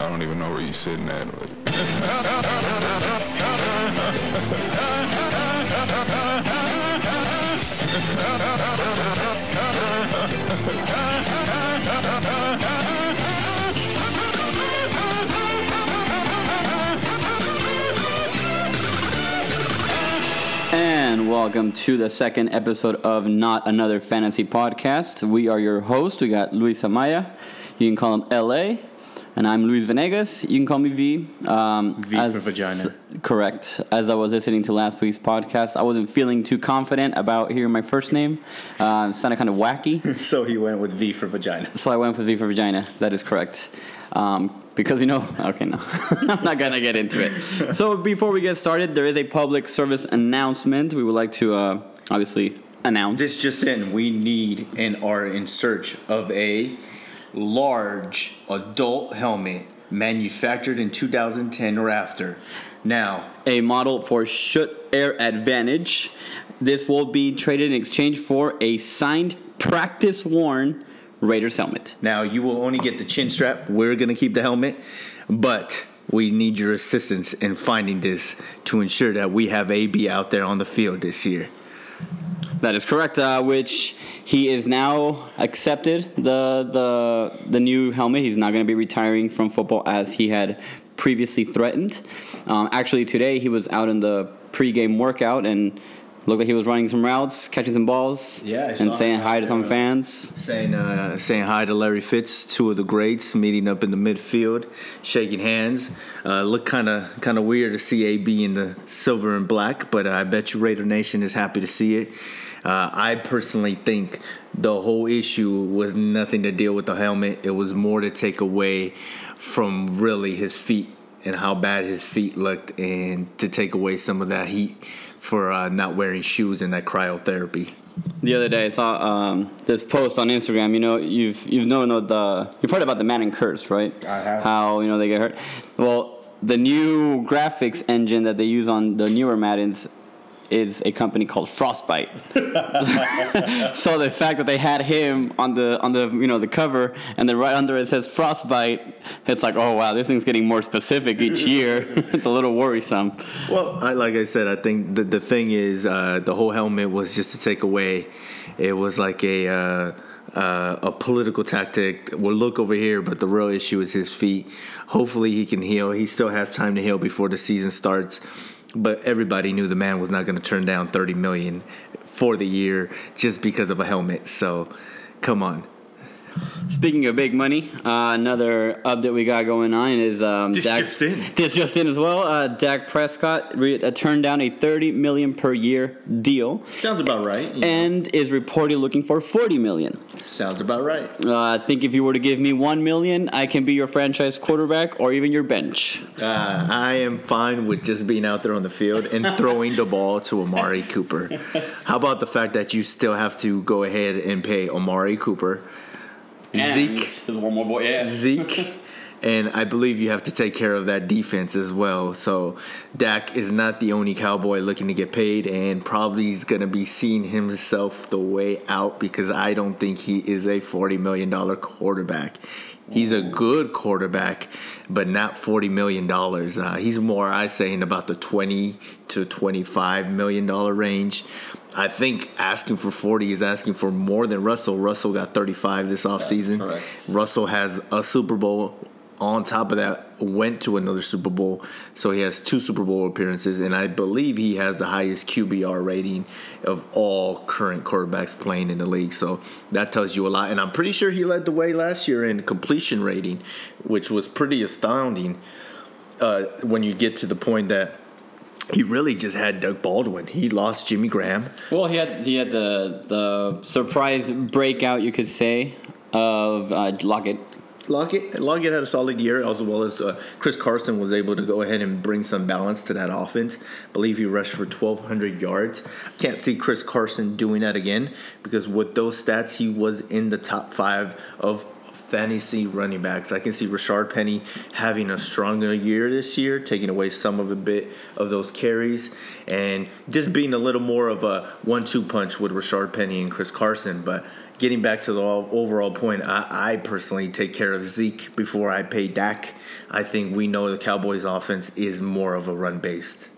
I don't even know where you're sitting at. And welcome to the second episode of Not Another Fantasy Podcast. We are your hosts. We got Luis Amaya. You can call him L.A., and I'm Luis Venegas. You can call me V. V for vagina. Correct. As I was listening to last week's podcast, I wasn't feeling too confident about hearing my first name. It sounded kind of wacky. So he went with V for vagina. So I went with V for vagina. That is correct. Because, you know, okay, no. I'm not going to get into it. So before we get started, there is a public service announcement. We would like to, obviously, announce. This just in. We need and are in search of a large adult helmet manufactured in 2010 or after. Now, a model for Shoot Air Advantage. This will be traded in exchange for a signed, practice worn Raiders helmet. Now, you will only get the chin strap. We're going to keep the helmet, but we need your assistance in finding this to ensure that we have AB out there on the field this year. That is correct, which he is now accepted the new helmet. He's not going to be retiring from football as he had previously threatened. Actually, today he was out in the pregame workout and looked like he was running some routes, catching some balls, and saying hi to some fans. Saying hi to Larry Fitz, two of the greats, meeting up in the midfield, shaking hands. Looked kind of weird to see AB in the silver and black, but I bet you Raider Nation is happy to see it. I personally think the whole issue was nothing to deal with the helmet. It was more to take away from really his feet and how bad his feet looked, and to take away some of that heat for not wearing shoes in that cryotherapy. The other day I saw this post on Instagram. You know, you've heard about the Madden curse, right? I have. How, you know, they get hurt. Well, the new graphics engine that they use on the newer Maddens is a company called Frostbite. So the fact that they had him on the you know, the cover, and then right under it says Frostbite, it's like, oh wow, this thing's getting more specific each year. It's a little worrisome. Well, I think the thing is, the whole helmet was just to take away. It was like a political tactic. We'll look over here, but the real issue is his feet. Hopefully he can heal. He still has time to heal before the season starts. But everybody knew the man was not going to turn down $30 million for the year just because of a helmet. So, come on. Speaking of big money, another update we got going on is This just in as well. Dak Prescott turned down a $30 million per year deal. Sounds about right. And is reportedly looking for $40 million. Sounds about right. I think if you were to give me $1 million, I can be your franchise quarterback or even your bench. I am fine with just being out there on the field and throwing the ball to Amari Cooper. How about the fact that you still have to go ahead and pay Amari Cooper, and Zeke, one more boy, yeah. Zeke, and I believe you have to take care of that defense as well. So Dak is not the only cowboy looking to get paid, and probably is going to be seeing himself the way out, because I don't think he is a $40 million quarterback. He's a good quarterback, but not $40 million. He's more, I say, in about the $20 to $25 million range. I think asking for 40 is asking for more than Russell. Russell got 35 this offseason. Russell has a Super Bowl. On top of that, went to another Super Bowl. So he has two Super Bowl appearances, and I believe he has the highest QBR rating of all current quarterbacks playing in the league. So that tells you a lot. And I'm pretty sure he led the way last year in completion rating, which was pretty astounding when you get to the point that he really just had Doug Baldwin. He lost Jimmy Graham. Well, he had the surprise breakout, you could say, of Lockett. Lockett had a solid year, as well as Chris Carson was able to go ahead and bring some balance to that offense. I believe he rushed for 1,200 yards. Can't see Chris Carson doing that again, because with those stats, he was in the top 5 of fantasy running backs. I can see Rashaad Penny having a stronger year this year, taking away some of a bit of those carries, and just being a little more of a 1-2 punch with Rashaad Penny and Chris Carson. But getting back to the overall point, I personally take care of Zeke before I pay Dak. I think we know the Cowboys' offense is more of a run-based.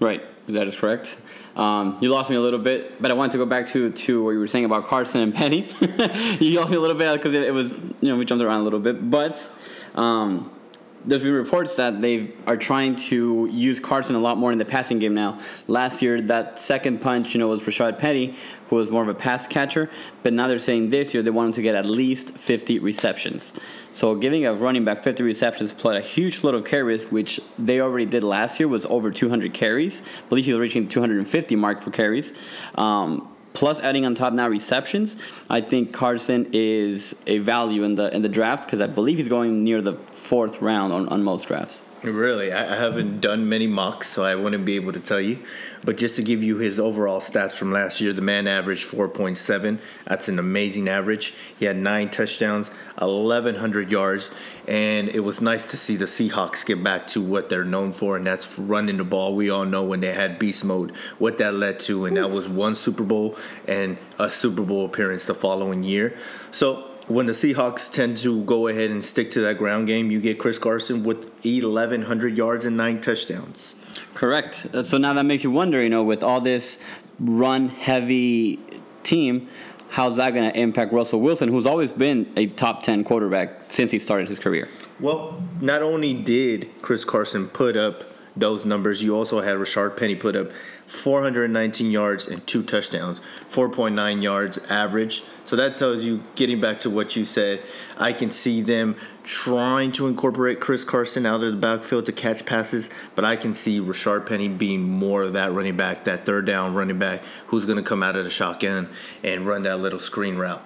Right, that is correct. You lost me a little bit, but I wanted to go back to what you were saying about Carson and Penny. You lost me a little bit because it was, you know, we jumped around a little bit. But there's been reports that they are trying to use Carson a lot more in the passing game now. Last year, that second punch, you know, was Rashaad Penny, who was more of a pass catcher. But now they're saying this year they want him to get at least 50 receptions. So giving a running back 50 receptions plus a huge load of carries, which they already did last year, was over 200 carries. I believe he was reaching 250 mark for carries. Plus adding on top now receptions, I think Carson is a value in the drafts because I believe he's going near the fourth round on most drafts. Really? I haven't done many mocks, so I wouldn't be able to tell you. But just to give you his overall stats from last year, the man averaged 4.7. That's an amazing average. He had 9 touchdowns, 1,100 yards, and it was nice to see the Seahawks get back to what they're known for, and that's running the ball. We all know when they had Beast Mode, what that led to, and that was one Super Bowl and a Super Bowl appearance the following year. So when the Seahawks tend to go ahead and stick to that ground game, you get Chris Carson with 1,100 yards and 9 touchdowns. Correct. So now that makes you wonder, you know, with all this run-heavy team, how's that going to impact Russell Wilson, who's always been a top 10 quarterback since he started his career? Well, not only did Chris Carson put up those numbers, you also had Rashaad Penny put up 419 yards and 2 touchdowns, 4.9 yards average. So that tells you, getting back to what you said, I can see them trying to incorporate Chris Carson out of the backfield to catch passes, but I can see Rashaad Penny being more of that running back, that third down running back who's going to come out of the shotgun and run that little screen route.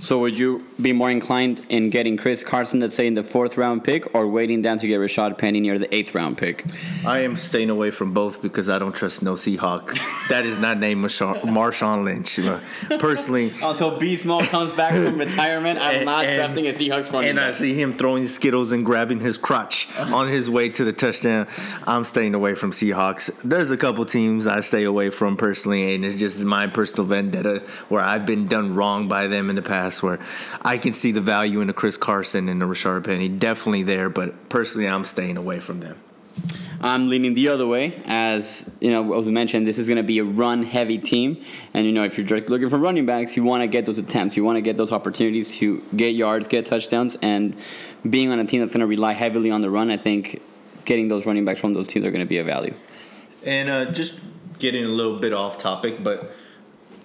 So would you be more inclined in getting Chris Carson, let's say, in the 4th round pick, or waiting down to get Rashaad Penny near the 8th round pick? I am staying away from both because I don't trust no Seahawk. That is not named Marshawn Lynch. Personally. Until Beast Mode comes back from retirement, I'm not drafting a Seahawks running back. And I see him throwing Skittles and grabbing his crotch on his way to the touchdown. I'm staying away from Seahawks. There's a couple teams I stay away from personally, and it's just my personal vendetta where I've been done wrong by them in the past, where I can see the value in the Chris Carson and the Rashaad Penny definitely there, but personally I'm staying away from them. I'm leaning the other way. As you know, as I mentioned, this is going to be a run heavy team, and you know, if you're looking for running backs, you want to get those attempts, you want to get those opportunities to get yards, get touchdowns, and being on a team that's going to rely heavily on the run, I think getting those running backs from those teams are going to be a value. And just getting a little bit off topic, but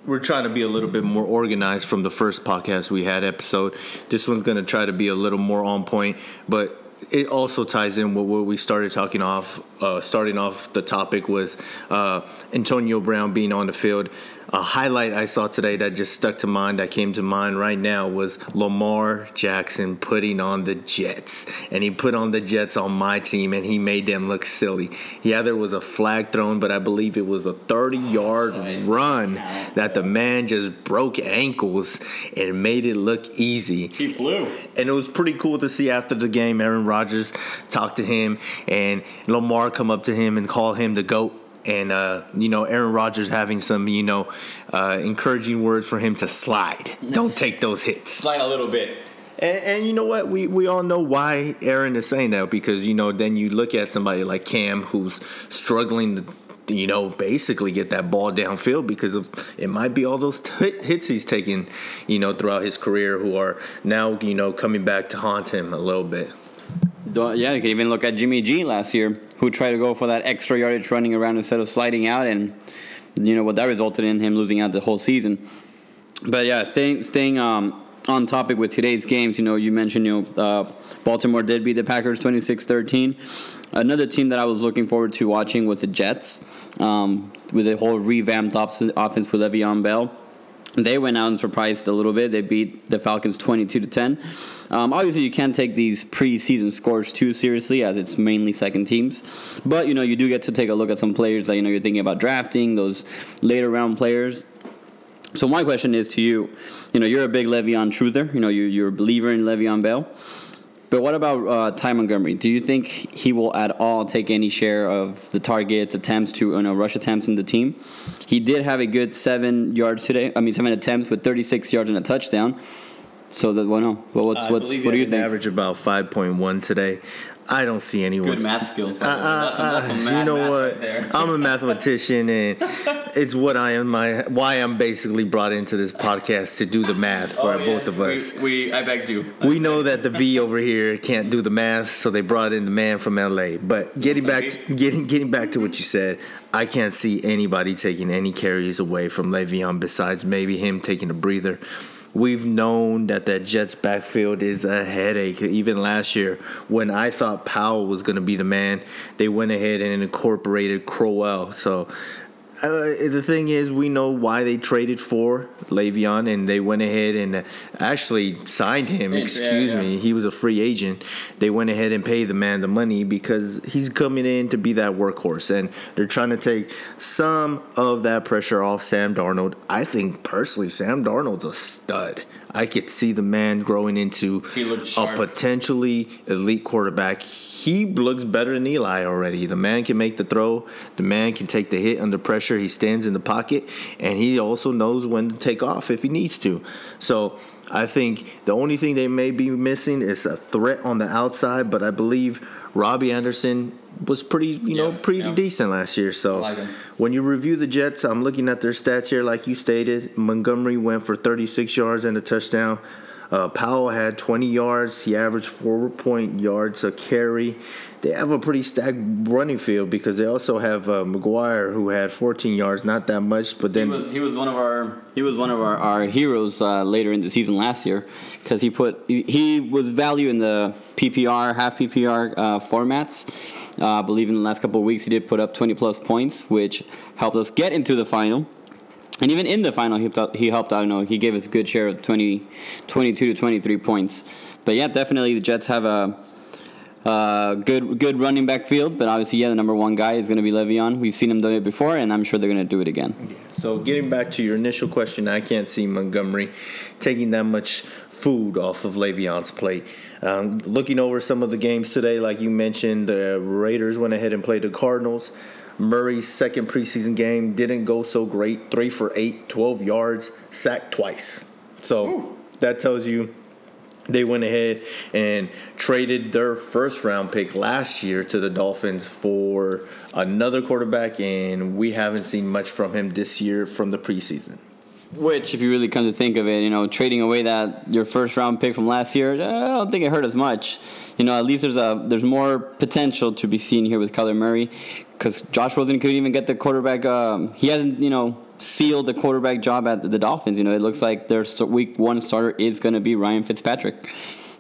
we're trying to be a little bit more organized from the first podcast we had episode. This one's going to try to be a little more on point, but it also ties in with what we started talking off. Starting off the topic was Antonio Brown being on the field. A highlight I saw today that just stuck to mind, that came to mind right now, was Lamar Jackson putting on the Jets. And he put on the Jets on my team, and he made them look silly. Yeah, there was a flag thrown, but I believe it was a 30-yard run that the man just broke ankles and made it look easy. He flew. And it was pretty cool to see after the game, Aaron Rodgers talked to him, and Lamar come up to him and call him the GOAT. And, you know, Aaron Rodgers having some, you know, encouraging words for him to slide. Don't take those hits. Slide a little bit. And you know what? We all know why Aaron is saying that, because, you know, then you look at somebody like Cam who's struggling to, you know, basically get that ball downfield because of it might be all those hits he's taken, you know, throughout his career, who are now, you know, coming back to haunt him a little bit. Yeah, you can even look at Jimmy G last year, who tried to go for that extra yardage running around instead of sliding out, and you know what that resulted in, him losing out the whole season. But yeah, staying on topic with today's games, you know, you mentioned, you know, Baltimore did beat the Packers 26-13. Another team that I was looking forward to watching was the Jets, with a whole revamped offense with Le'Veon Bell. They went out and surprised a little bit. They beat the Falcons 22-10. Obviously, you can't take these preseason scores too seriously, as it's mainly second teams. But, you know, you do get to take a look at some players that, you know, you're thinking about drafting, those later round players. So my question is to you, you know, you're a big Le'Veon truther. You know, you're a believer in Le'Veon Bell. But what about Ty Montgomery? Do you think he will at all take any share of the targets, attempts to, rush attempts in the team? He did have a good 7 yards today. I mean, 7 attempts with 36 yards and a touchdown. So, what do you think? Average about 5.1 today. I don't see anyone. Good math skills. That's right. I'm a mathematician, and it's what I am. Why I'm basically brought into this podcast to do the math for both of us. I begged you. We know that the V over here can't do the math, so they brought in the man from LA. But getting back to what you said, I can't see anybody taking any carries away from Le'Veon besides maybe him taking a breather. We've known that Jets backfield is a headache. Even last year, when I thought Powell was going to be the man, they went ahead and incorporated Crowell. So the thing is, we know why they traded for Le'Veon, and they went ahead and actually signed him. Excuse me. He was a free agent. They went ahead and paid the man the money because he's coming in to be that workhorse, and they're trying to take some of that pressure off Sam Darnold. I think, personally, Sam Darnold's a stud. I could see the man growing into a potentially elite quarterback. He looks better than Eli already. The man can make the throw. The man can take the hit under pressure. He stands in the pocket, and he also knows when to take off if he needs to. So I think the only thing they may be missing is a threat on the outside, but I believe Robbie Anderson was pretty decent last year. So like when you review the Jets, I'm looking at their stats here like you stated. Montgomery went for 36 yards and a touchdown. Powell had 20 yards. He averaged 4.0 yards a carry. They have a pretty stacked running field because they also have McGuire, who had 14 yards, not that much, but then he was one of our heroes later in the season last year because he was value in the PPR, half PPR formats. I believe in the last couple of weeks he did put up 20-plus points, which helped us get into the final. And even in the final, he helped out. He gave us a good share of 22 to 23 points. But, yeah, definitely the Jets have a good running back field. But, obviously, the number one guy is going to be Le'Veon. We've seen him do it before, and I'm sure they're going to do it again. Yeah. So, getting back to your initial question, I can't see Montgomery taking that much food off of Le'Veon's plate. Looking over some of the games today, like you mentioned, the Raiders went ahead and played the Cardinals. Murray's second preseason game didn't go so great. 3 for 8, 12 yards, sacked twice. So that tells you they went ahead and traded their first-round pick last year to the Dolphins for another quarterback, and we haven't seen much from him this year from the preseason. Which, if you really come to think of it, trading away your first-round pick from last year, I don't think it hurt as much. At least there's more potential to be seen here with Kyler Murray because Josh Rosen couldn't even get the quarterback. He hasn't, sealed the quarterback job at the Dolphins. It looks like their week one starter is going to be Ryan Fitzpatrick.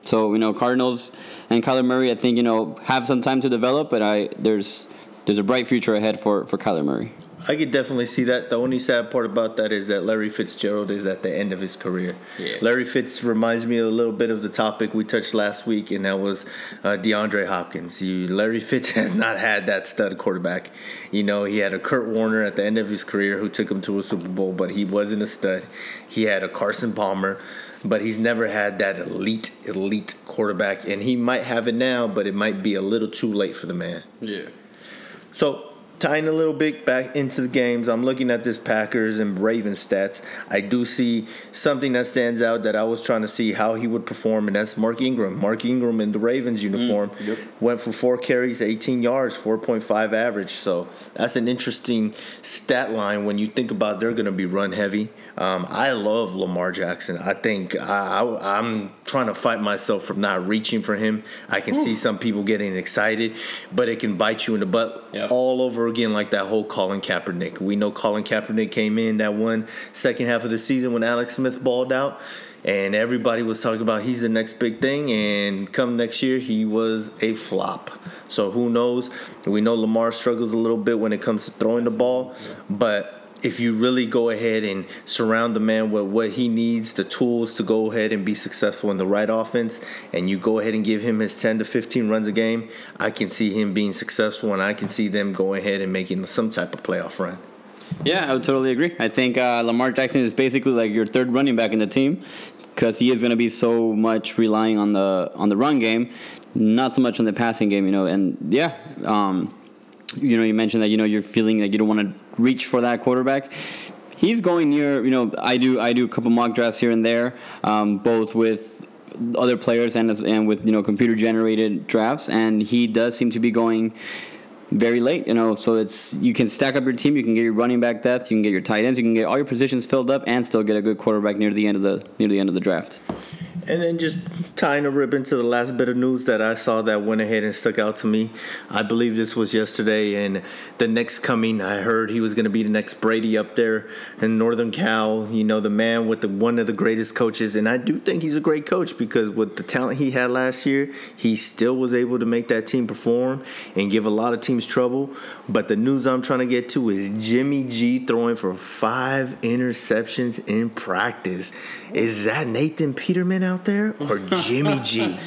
So, Cardinals and Kyler Murray, I think, have some time to develop, but there's a bright future ahead for Kyler Murray. I could definitely see that. The only sad part about that is that Larry Fitzgerald is at the end of his career. Yeah. Larry Fitz reminds me a little bit of the topic we touched last week, and that was DeAndre Hopkins. Larry Fitz has not had that stud quarterback. He had a Kurt Warner at the end of his career who took him to a Super Bowl, but he wasn't a stud. He had a Carson Palmer, but he's never had that elite quarterback, and he might have it now, but it might be a little too late for the man. Yeah. So, tying a little bit back into the games, I'm looking at this Packers and Ravens stats. I do see something that stands out that I was trying to see how he would perform, and that's Mark Ingram. Mark Ingram in the Ravens uniform went for 4 carries, 18 yards, 4.5 average. So that's an interesting stat line when you think about they're going to be run heavy. I love Lamar Jackson. I think I'm trying to fight myself from not reaching for him. I can see some people getting excited, but it can bite you in the butt all over again, like that whole Colin Kaepernick. We know Colin Kaepernick came in that one second half of the season when Alex Smith balled out, and everybody was talking about he's the next big thing, and come next year he was a flop. So who knows? We know Lamar struggles a little bit when it comes to throwing the ball, but if you really go ahead and surround the man with what he needs, the tools to go ahead and be successful in the right offense, and you go ahead and give him his 10 to 15 runs a game, I can see him being successful, and I can see them going ahead and making some type of playoff run. Yeah, I would totally agree. I think Lamar Jackson is basically like your third running back in the team. because he is going to be so much relying on the run game, not so much on the passing game, you know. And yeah, you know, you mentioned that, you know, you're feeling that you don't want to reach for that quarterback. He's going near, you know, I do a couple mock drafts here and there, both with other players and with, you know, computer generated drafts, and he does seem to be going very late, you know. So it's, you can stack up your team, you can get your running back depth, you can get your tight ends, you can get all your positions filled up, and still get a good quarterback near the end of the draft. And then just tying a ribbon to the last bit of news that I saw that went ahead and stuck out to me. I believe this was yesterday, and the next coming, I heard he was going to be the next Brady up there in Northern Cal. You know, the man with one of the greatest coaches, and I do think he's a great coach, because with the talent he had last year, he still was able to make that team perform and give a lot of teams trouble. But the news I'm trying to get to is Jimmy G throwing for 5 interceptions in practice. Is that Nathan Peterman out there, or Jimmy G?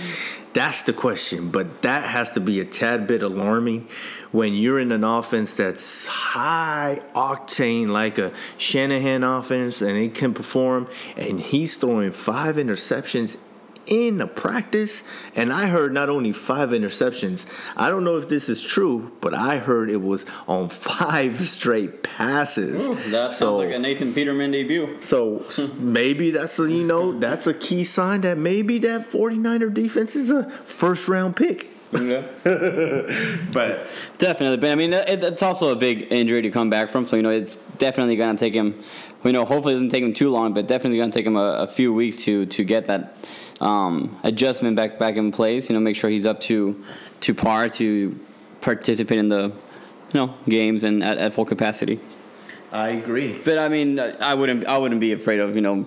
That's the question. But that has to be a tad bit alarming when you're in an offense that's high octane, like a Shanahan offense, and it can perform, and he's throwing 5 interceptions in a practice. And I heard not only 5 interceptions, I don't know if this is true, but I heard it was on 5 straight passes. Ooh, that sounds like a Nathan Peterman debut. So maybe that's a key sign that maybe that 49er defense is a first round pick. Yeah. But definitely, but I mean, it's also a big injury to come back from, so you know, it's definitely going to take him, you know, hopefully it doesn't take him too long, but definitely going to take him a few weeks to get that adjustment back in place, you know, make sure he's up to par to participate in the, you know, games and at full capacity. I agree. But I mean, I wouldn't be afraid of, you know,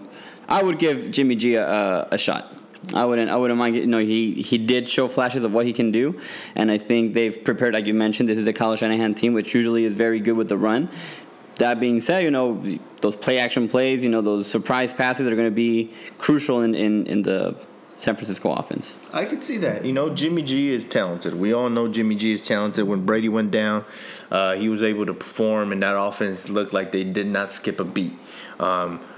I would give Jimmy G a shot. I wouldn't mind. You know, he did show flashes of what he can do, and I think they've prepared, like you mentioned. This is a Kyle Shanahan team, which usually is very good with the run. That being said, you know, those play action plays, you know, those surprise passes are going to be crucial in the San Francisco offense. I could see that. You know, Jimmy G is talented. We all know Jimmy G is talented. When Brady went down, he was able to perform, and that offense looked like they did not skip a beat.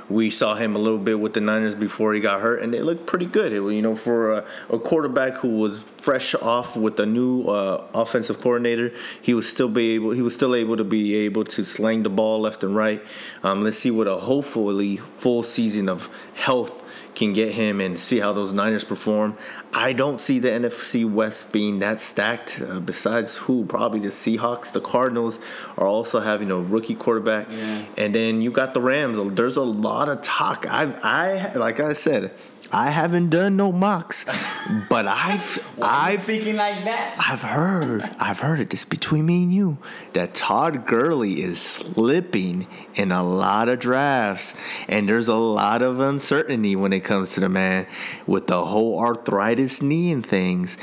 We saw him a little bit with the Niners before he got hurt, and they looked pretty good. You know, for a quarterback who was fresh off with a new offensive coordinator, he was still able to sling the ball left and right. Let's see what a hopefully full season of health can get him, and see how those Niners perform. I don't see the NFC West being that stacked, besides who? Probably the Seahawks. The Cardinals are also having a rookie quarterback. Yeah. And then you got the Rams. There's a lot of talk. I like I said, I haven't done no mocks, but I've thinking like that. I've heard it. This between me and you, that Todd Gurley is slipping in a lot of drafts, and there's a lot of uncertainty when it comes to the man with the whole arthritis knee and things.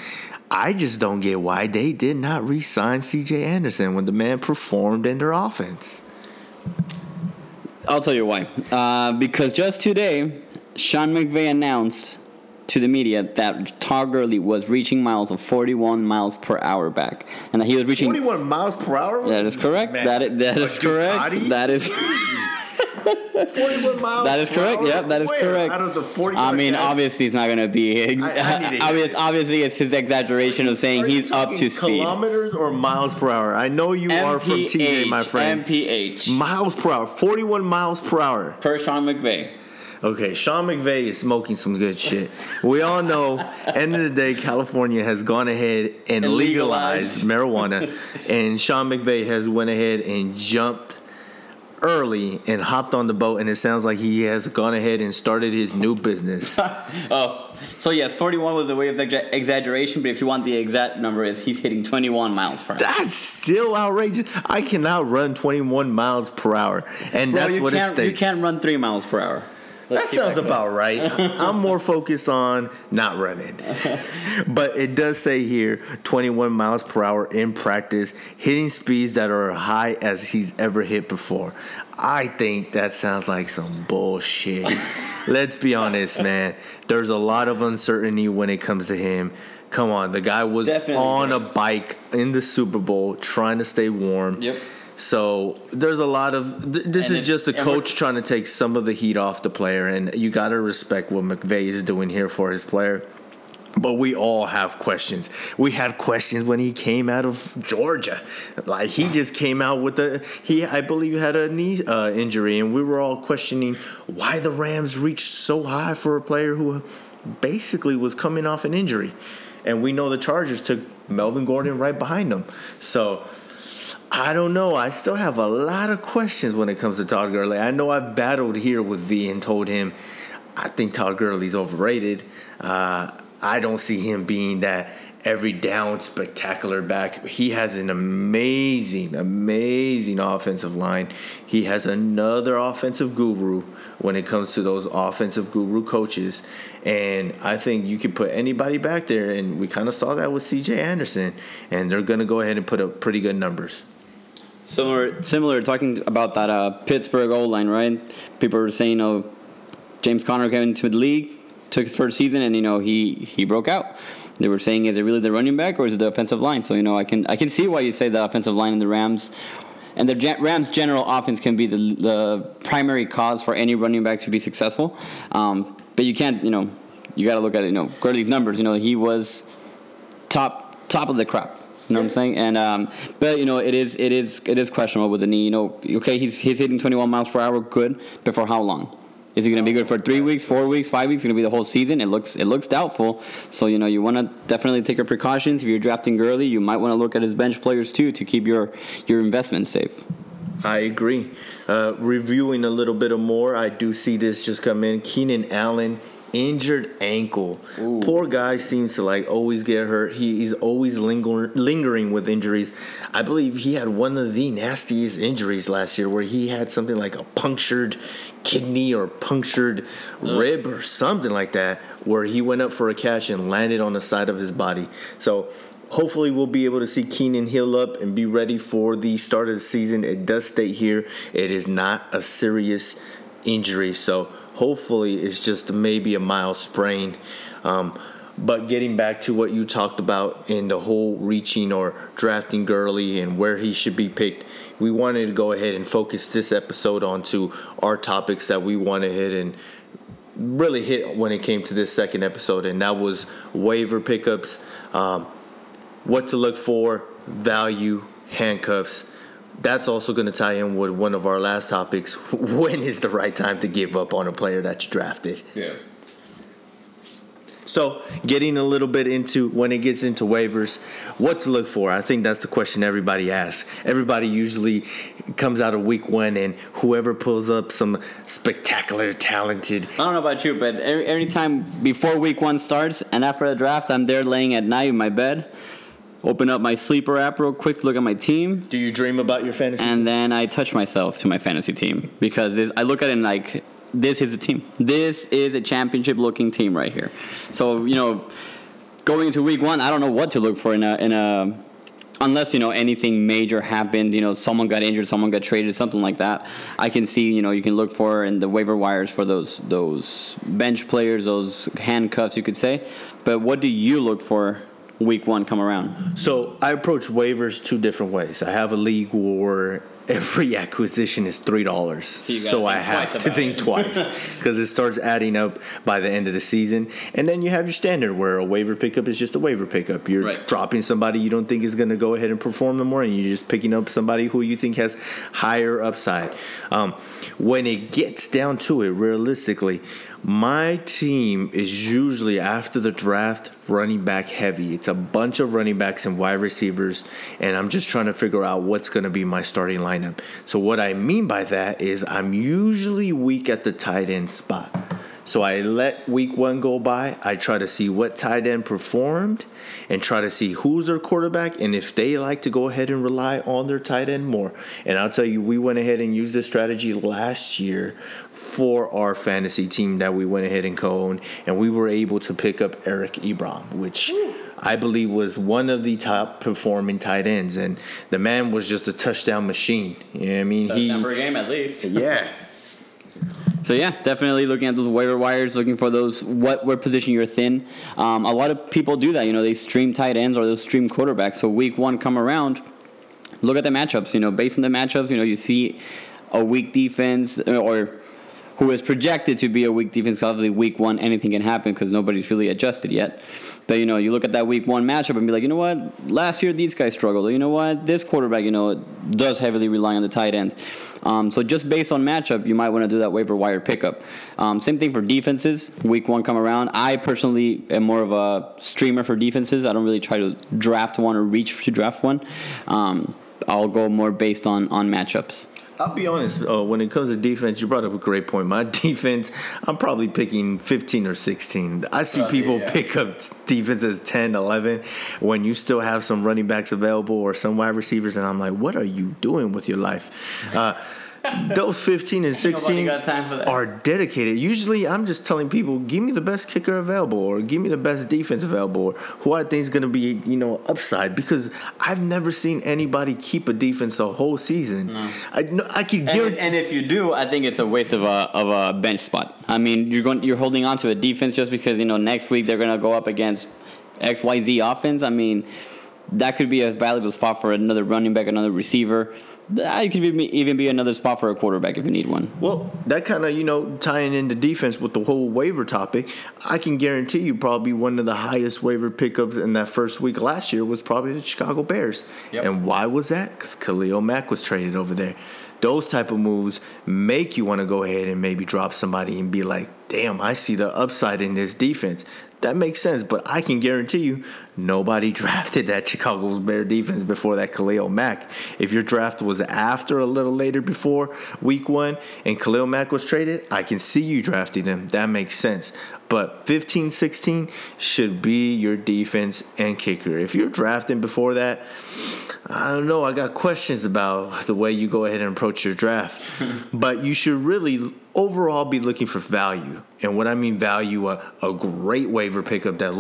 I just don't get why they did not re-sign C.J. Anderson when the man performed in their offense. I'll tell you why. Because just today, Sean McVay announced to the media that Todd Gurley was reaching miles of 41 miles per hour back, and that he was reaching 41 miles per hour. That is correct. That is correct. That is 41 miles. That is correct. Yep, that is correct. Out of the 40, I mean, guys, obviously it's not going to be. Obviously, it's his exaggeration of saying he's up to speed. Kilometers or miles per hour? I know you MPH, are from TJ, my friend. MPH. Miles per hour. 41 miles per hour. Per Sean McVay. Okay, Sean McVay is smoking some good shit. We all know, end of the day, California has gone ahead and legalized marijuana, and Sean McVay has went ahead and jumped early and hopped on the boat, and it sounds like he has gone ahead and started his new business. Oh, so yes, 41 was a way of exaggeration, but if you want the exact number, is he's hitting 21 miles per hour. That's still outrageous. I cannot run 21 miles per hour, and bro, that's what it states. You can't run 3 miles per hour. That sounds about right. I'm more focused on not running. But it does say here, 21 miles per hour in practice, hitting speeds that are high as he's ever hit before. I think that sounds like some bullshit. Let's be honest, man. There's a lot of uncertainty when it comes to him. Come on, the guy was definitely on a bike in the Super Bowl trying to stay warm. Yep. So there's a lot of this is just a coach trying to take some of the heat off the player, and you got to respect what McVay is doing here for his player. But we all have questions. We had questions when he came out of Georgia. Like, he just came out with I believe, had a knee injury, and we were all questioning why the Rams reached so high for a player who basically was coming off an injury. And we know the Chargers took Melvin Gordon right behind them. So I don't know. I still have a lot of questions when it comes to Todd Gurley. I know I've battled here with V and told him I think Todd Gurley's overrated. I don't see him being that every down spectacular back. He has an amazing, amazing offensive line. He has another offensive guru when it comes to those offensive guru coaches. And I think you can put anybody back there, and we kind of saw that with C.J. Anderson, and they're going to go ahead and put up pretty good numbers. Similar talking about that Pittsburgh O-line, right? People were saying, James Conner came into the league, took his first season, and he broke out. They were saying, is it really the running back or is it the offensive line? So I can see why you say the offensive line and the Rams, and the Rams' general offense can be the primary cause for any running back to be successful. But you can't, you got to look at it. Gurley's numbers. He was top of the crop. What I'm saying? And but it is questionable with the knee. Okay, he's hitting 21 miles per hour, good, but for how long? Is he going to be good for 3 weeks, 4 weeks, 5 weeks? Going to be the whole season? It looks doubtful. So you want to definitely take your precautions. If you're drafting Gurley, you might want to look at his bench players too to keep your investments safe. I agree. Reviewing a little bit more, I do see this just come in. Keenan Allen, injured ankle. Ooh. Poor guy seems to always get hurt. He's always lingering with injuries. I believe he had one of the nastiest injuries last year, where he had something like a punctured kidney or punctured rib or something like that, where he went up for a catch and landed on the side of his body. So hopefully we'll be able to see Keenan heal up and be ready for the start of the season. It does state here it is not a serious injury, so hopefully it's just maybe a mild sprain. But getting back to what you talked about in the whole reaching or drafting Gurley and where he should be picked, we wanted to go ahead and focus this episode onto our topics that we want to hit and really hit when it came to this second episode, and that was waiver pickups, what to look for, value, handcuffs. That's also going to tie in with one of our last topics. When is the right time to give up on a player that you drafted? Yeah. So getting a little bit into when it gets into waivers, what to look for. I think that's the question everybody asks. Everybody usually comes out of week one, and whoever pulls up some spectacular, talented. I don't know about you, but every time before week one starts and after the draft, I'm there laying at night in my bed. Open up my sleeper app real quick, look at my team. Do you dream about your fantasy team? And then I touch myself to my fantasy team, because I look at it like, this is a team. This is a championship-looking team right here. So, going into week one, I don't know what to look for in a unless, anything major happened, someone got injured, someone got traded, something like that. I can see, you can look for in the waiver wires for those bench players, those handcuffs, you could say. But what do you look for week one come around? So I approach waivers two different ways. I have a league where every acquisition is $3, so I have to think twice, because it starts adding up by the end of the season. And then you have your standard, where a waiver pickup is just a waiver pickup. You're dropping somebody you don't think is going to go ahead and perform no more, and you're just picking up somebody who you think has higher upside. When it gets down to it, realistically, my team is usually, after the draft, running back heavy. It's a bunch of running backs and wide receivers, and I'm just trying to figure out what's going to be my starting lineup. So what I mean by that is I'm usually weak at the tight end spot. So I let week one go by. I try to see what tight end performed and try to see who's their quarterback and if they like to go ahead and rely on their tight end more. And I'll tell you, we went ahead and used this strategy last year for our fantasy team that we went ahead and co-owned, and we were able to pick up Eric Ebron, which I believe was one of the top performing tight ends. And the man was just a touchdown machine. I mean, touchdown per game at least. Yeah. So yeah, definitely looking at those waiver wires, looking for those what position you're thin. A lot of people do that. They stream tight ends or they stream quarterbacks. So week one come around, look at the matchups. You know, based on the matchups, you know, you see a weak defense or who is projected to be a weak defense. Obviously, week one, anything can happen because nobody's really adjusted yet. But, you know, you look at that week one matchup and be like, you know what, last year these guys struggled. Or, you know what, this quarterback, you know, does heavily rely on the tight end. So just based on matchup, you might want to do that waiver wire pickup. Same thing for defenses. Week one come around. I personally am more of a streamer for defenses. I don't really try to draft one or reach to draft one. I'll go more based on matchups. I'll be honest, when it comes to defense, you brought up a great point. My defense, I'm probably picking 15 or 16. I see people pick up defense as 10, 11 when you still have some running backs available or some wide receivers, and I'm like, what are you doing with your life? Those 15 and 16 are dedicated. Usually, I'm just telling people, give me the best kicker available, or give me the best defense available, or who I think is going to be, you know, upside. Because I've never seen anybody keep a defense a whole season. No. I could guarantee. And if you do, I think it's a waste of a bench spot. I mean, you're holding on to a defense just because, you know, next week they're going to go up against XYZ offense. I mean, that could be a valuable spot for another running back, another receiver. It could even be another spot for a quarterback if you need one. Well, that kind of, you know, tying into defense with the whole waiver topic, I can guarantee you probably one of the highest waiver pickups in that first week last year was probably the Chicago Bears. Yep. And why was that? Because Khalil Mack was traded over there. Those type of moves make you want to go ahead and maybe drop somebody and be like, damn, I see the upside in this defense. That makes sense, but I can guarantee you nobody drafted that Chicago Bears defense before that Khalil Mack. If your draft was after a little later before week one and Khalil Mack was traded, I can see you drafting him. That makes sense. But 15, 16 should be your defense and kicker. If you're drafting before that, I don't know. I got questions about the way you go ahead and approach your draft. But you should really overall be looking for value. And what I mean value, a great waiver pickup that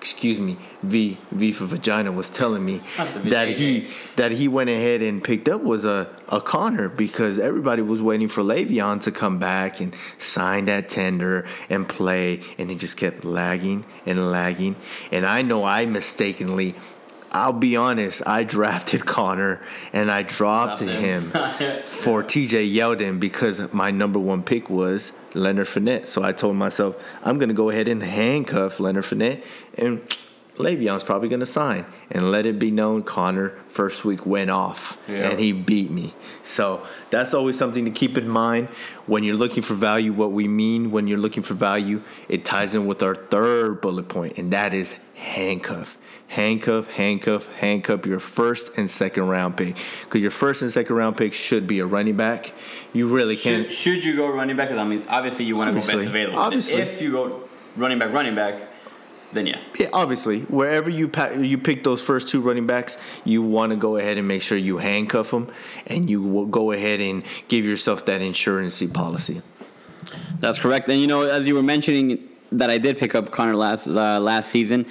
V for vagina was telling me that he went ahead and picked up was a Conner, because everybody was waiting for Le'Veon to come back and sign that tender and play, and it just kept lagging and lagging. And I know I mistakenly, I'll be honest, I drafted Conner and I dropped him for TJ Yeldon because my number one pick was Leonard Fournette. So I told myself, I'm going to go ahead and handcuff Leonard Fournette, and Le'Veon's probably going to sign. And let it be known, Conner first week went off, and he beat me. So that's always something to keep in mind when you're looking for value. What we mean when you're looking for value, it ties in with our third bullet point, and that is handcuff. Handcuff your first and second round pick, because your first and second round pick should be a running back. You really can't. Should you go running back? Because I mean, obviously you want to go best available. Obviously, if you go running back. Then yeah, obviously, wherever you pick those first two running backs, you want to go ahead and make sure you handcuff them, and you will go ahead and give yourself that insurance policy. That's correct. And you know, as you were mentioning, that I did pick up Conner last season.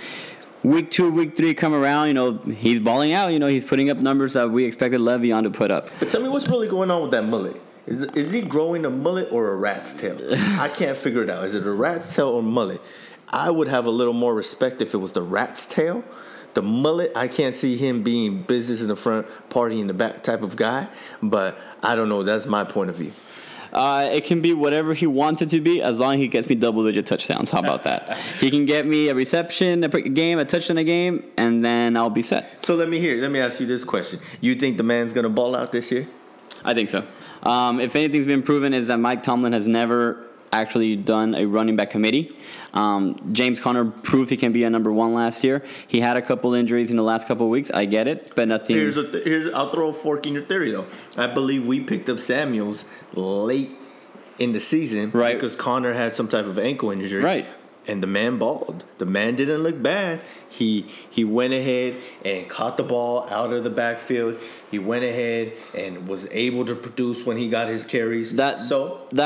Week 2, week 3 come around, you know, he's balling out. You know, he's putting up numbers that we expected Le'Veon to put up. But tell me what's really going on with that mullet. Is he growing a mullet or a rat's tail? I can't figure it out. Is it a rat's tail or mullet? I would have a little more respect if it was the rat's tail. The mullet, I can't see him being business in the front, party in the back type of guy. But I don't know. That's my point of view. It can be whatever he wanted to be, as long as he gets me double-digit touchdowns. How about that? He can get me a reception, a game, a touchdown a game, and then I'll be set. So let me ask you this question. You think the man's going to ball out this year? I think so. If anything's been proven, is that Mike Tomlin has never actually done a running back committee. James Conner proved he can be a number one last year. He had a couple injuries in the last couple of weeks. I get it, but nothing. I'll throw a fork in your theory, though. I believe we picked up Samuels late in the season, right? Because Conner had some type of ankle injury, right? And the man balled. The man didn't look bad. He went ahead and caught the ball out of the backfield. He went ahead and was able to produce when he got his carries. That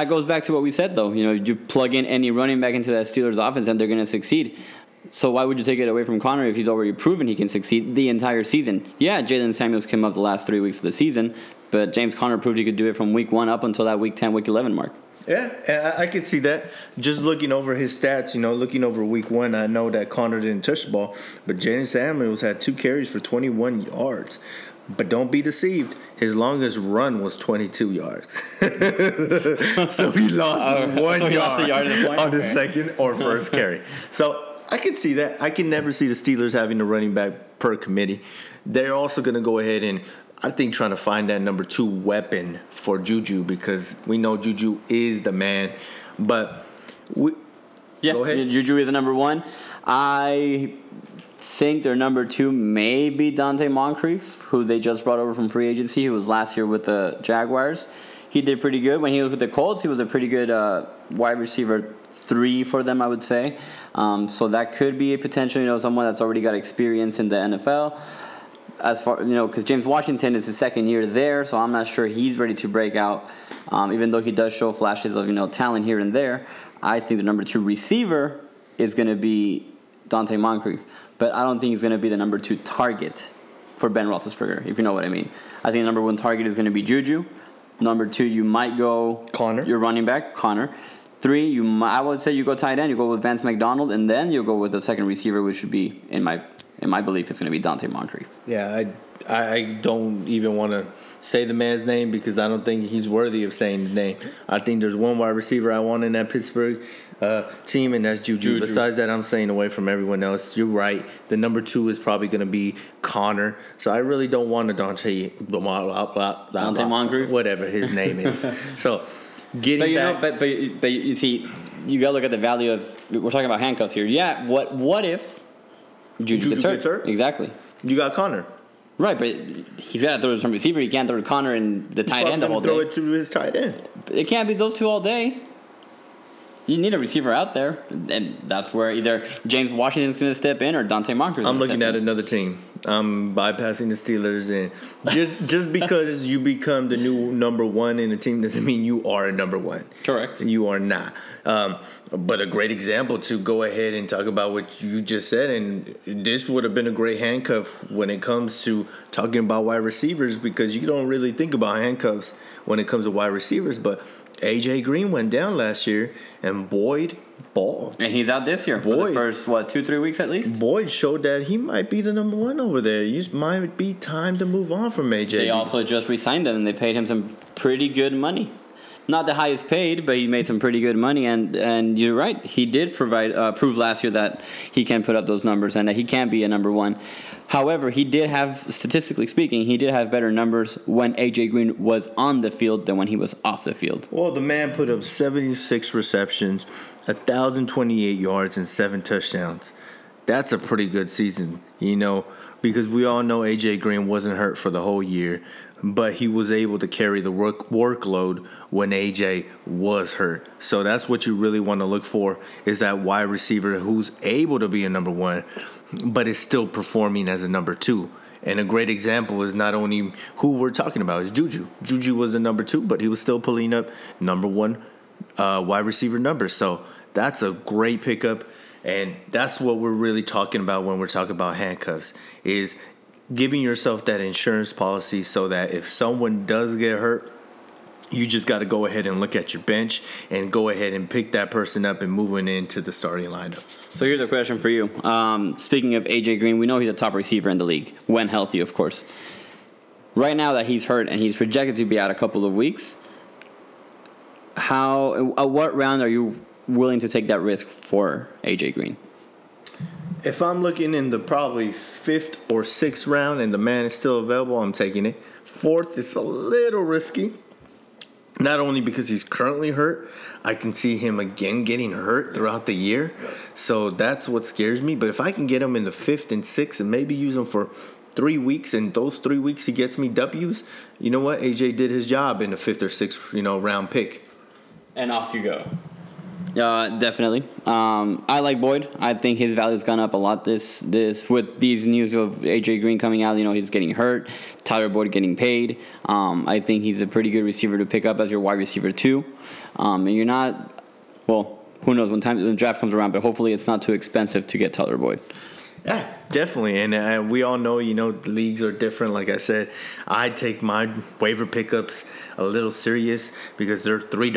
goes back to what we said, though. You know, you plug in any running back into that Steelers offense and they're going to succeed. So why would you take it away from Conner if he's already proven he can succeed the entire season? Yeah, Jalen Samuels came up the last 3 weeks of the season, but James Conner proved he could do it from week 1 up until that week 10, week 11 mark. Yeah, and I could see that. Just looking over his stats, you know, looking over week one, I know that Conner didn't touch the ball, but Jalen Samuels had 2 carries for 21 yards. But don't be deceived. His longest run was 22 yards. So he lost 1 yard on the second or first carry. So I can see that. I can never see the Steelers having a running back per committee. They're also going to go ahead and, I think, trying to find that number 2 weapon for Juju, because we know Juju is the man. But go ahead. Juju is the number 1. I think their number 2 may be Dante Moncrief, who they just brought over from free agency, who was last year with the Jaguars. He did pretty good. When he was with the Colts, he was a pretty good wide receiver 3 for them, I would say. So that could be a potential, you know, someone that's already got experience in the NFL. As far, you know, because James Washington is his second year there, so I'm not sure he's ready to break out. Even though he does show flashes of, you know, talent here and there, I think the number 2 receiver is going to be Dante Moncrief, but I don't think he's going to be the number 2 target for Ben Roethlisberger, if you know what I mean. I think the number 1 target is going to be Juju. Number 2, you might go Conner, your running back, Conner. 3, I would say you go tight end, you go with Vance McDonald, and then you'll go with the second receiver, which would be, in my belief, it's going to be Dante Moncrief. Yeah, I don't even want to say the man's name because I don't think he's worthy of saying the name. I think there's 1 wide receiver I want in that Pittsburgh team, and that's Juju. Besides that, I'm staying away from everyone else. You're right. The number 2 is probably going to be Conner. So I really don't want a Dante Moncrief, whatever his name is. So getting back, but you see, you got to look at the value of. We're talking about handcuffs here. Yeah. What if Juju gets hurt? Exactly. You got Conner. Right, but he's got to throw to some receiver. He can't throw to Conner and the tight end all day. Throw it to his tight end. It can't be those 2 all day. You need a receiver out there, and that's where either James Washington's going to step in or Dante Moncrief's. I'm looking at another team. I'm bypassing the Steelers, and just because you become the new number 1 in a team doesn't mean you are a number 1. Correct. You are not. But a great example to go ahead and talk about what you just said, and this would have been a great handcuff when it comes to talking about wide receivers, because you don't really think about handcuffs when it comes to wide receivers, but A.J. Green went down last year, and Boyd balled. And he's out this year for the first, 2-3 weeks at least? Boyd showed that he might be the number 1 over there. It might be time to move on from A.J. They also just re-signed him, and they paid him some pretty good money. Not the highest paid, but he made some pretty good money. And you're right, he did prove last year that he can put up those numbers and that he can be a number 1. However, he did have, statistically speaking, he did have better numbers when A.J. Green was on the field than when he was off the field. Well, the man put up 76 receptions, 1,028 yards, and 7 touchdowns. That's a pretty good season, you know, because we all know A.J. Green wasn't hurt for the whole year, but he was able to carry the workload when A.J. was hurt. So that's what you really want to look for, is that wide receiver who's able to be a number 1, but is still performing as a number 2. And a great example is not only who we're talking about, is Juju. Juju was the number 2, but he was still pulling up number 1 wide receiver numbers. So that's a great pickup, and that's what we're really talking about when we're talking about handcuffs, is giving yourself that insurance policy so that if someone does get hurt, you just got to go ahead and look at your bench and go ahead and pick that person up and moving into the starting lineup. So here's a question for you. Speaking of A.J. Green, we know he's a top receiver in the league, when healthy, of course. Right now that he's hurt and he's projected to be out a couple of weeks, what round are you willing to take that risk for A.J. Green? If I'm looking in the probably 5th or 6th round and the man is still available, I'm taking it. 4th is a little risky. Not only because he's currently hurt, I can see him again getting hurt throughout the year. So that's what scares me. But if I can get him in the 5th and 6th and maybe use him for 3 weeks, and those 3 weeks he gets me W's, you know what? AJ did his job in the 5th or 6th, you know, round pick. And off you go. Definitely. I like Boyd. I think his value's gone up a lot this with these news of AJ Green coming out. You know, he's getting hurt. Tyler Boyd getting paid. I think he's a pretty good receiver to pick up as your wide receiver too. And you're not, well, who knows when the draft comes around, but hopefully it's not too expensive to get Tyler Boyd. Yeah, Definitely. And we all know, you know, leagues are different. Like I said, I take my waiver pickups a little serious because they're $3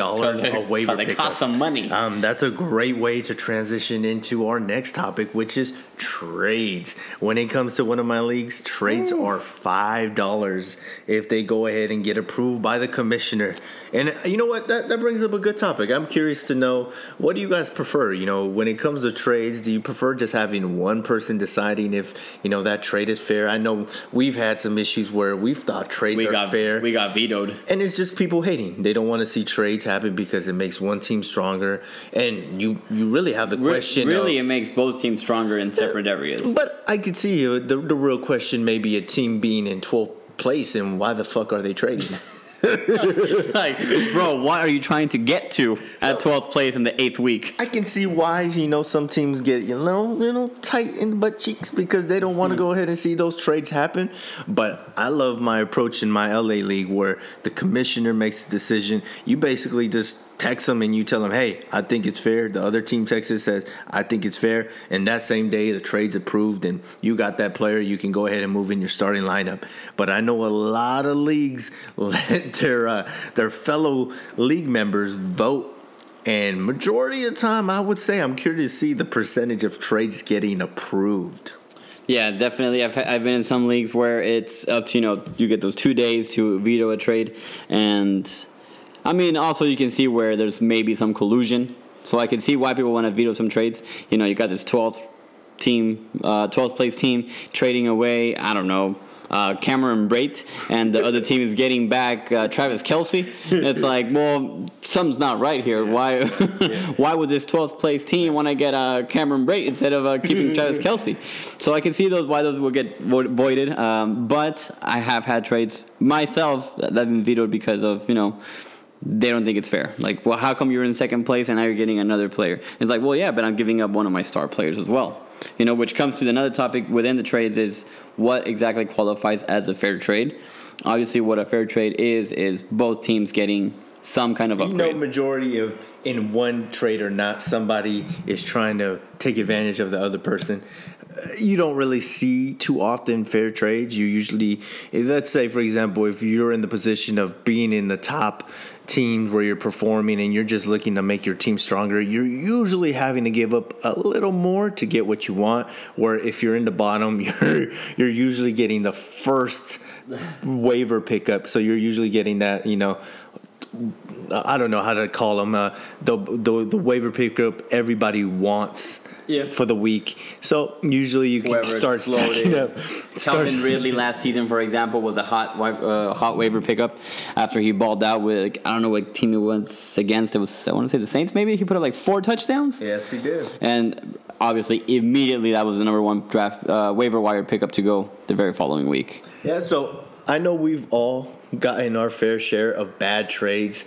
a waiver pickup. They cost some money. That's a great way to transition into our next topic, which is trades. When it comes to one of my leagues, trades are $5 if they go ahead and get approved by the commissioner. And you know what? That brings up a good topic. I'm curious to know, what do you guys prefer? You know, when it comes to trades, do you prefer just having one person deciding if, you know, that trade is fair? I know we've had some issues where we've thought trades are fair. We got vetoed. And it's just people hating. They don't want to see trades happen because it makes one team stronger. And you really have the question. Really, it makes both teams stronger in separate areas. But I could see the real question may be a team being in 12th place and why the fuck are they trading? Like, bro, why are you trying to get to at 12th place in the 8th week? I can see why, you know, some teams get, you know, tight in the butt cheeks because they don't want to go ahead and see those trades happen. But I love my approach in my LA league where the commissioner makes a decision. You basically just text them and you tell them, hey, I think it's fair. The other team texts it, says, I think it's fair. And that same day, the trade's approved and you got that player. You can go ahead and move in your starting lineup. But I know a lot of leagues let their fellow league members vote. And majority of the time, I would say I'm curious to see the percentage of trades getting approved. Yeah, definitely. I've been in some leagues where it's up to, you know, you get those 2 days to veto a trade. And I mean, also you can see where there's maybe some collusion. So I can see why people want to veto some trades. You know, you got this 12th place team trading away, I don't know, Cameron Brate, and the other team is getting back Travis Kelce. It's like, well, something's not right here. Why would this 12th place team want to get Cameron Brate instead of keeping Travis Kelce? So I can see why those will get voided. But I have had trades myself that have been vetoed because of, you know, they don't think it's fair. Like, well, how come you're in second place and now you're getting another player? It's like, well, yeah, but I'm giving up one of my star players as well. You know, which comes to another topic within the trades is what exactly qualifies as a fair trade. Obviously, what a fair trade is both teams getting some kind of upgrade. You know, majority of in one trade or not, somebody is trying to take advantage of the other person. You don't really see too often fair trades. You usually, let's say, for example, if you're in the position of being in the top teams where you're performing and you're just looking to make your team stronger, you're usually having to give up a little more to get what you want, where if you're in the bottom, you're usually getting the first waiver pickup. So you're usually getting that, you know, I don't know how to call them, the waiver pickup everybody wants. Yeah. For the week. So usually you can start stacking up. Calvin Ridley last season, for example, was a hot waiver pickup after he balled out with, like, I don't know what team he was against. It was, I want to say, the Saints maybe. He put up like 4 touchdowns. Yes, he did. And obviously immediately that was the number one draft waiver wire pickup to go the very following week. Yeah, so I know we've all gotten our fair share of bad trades.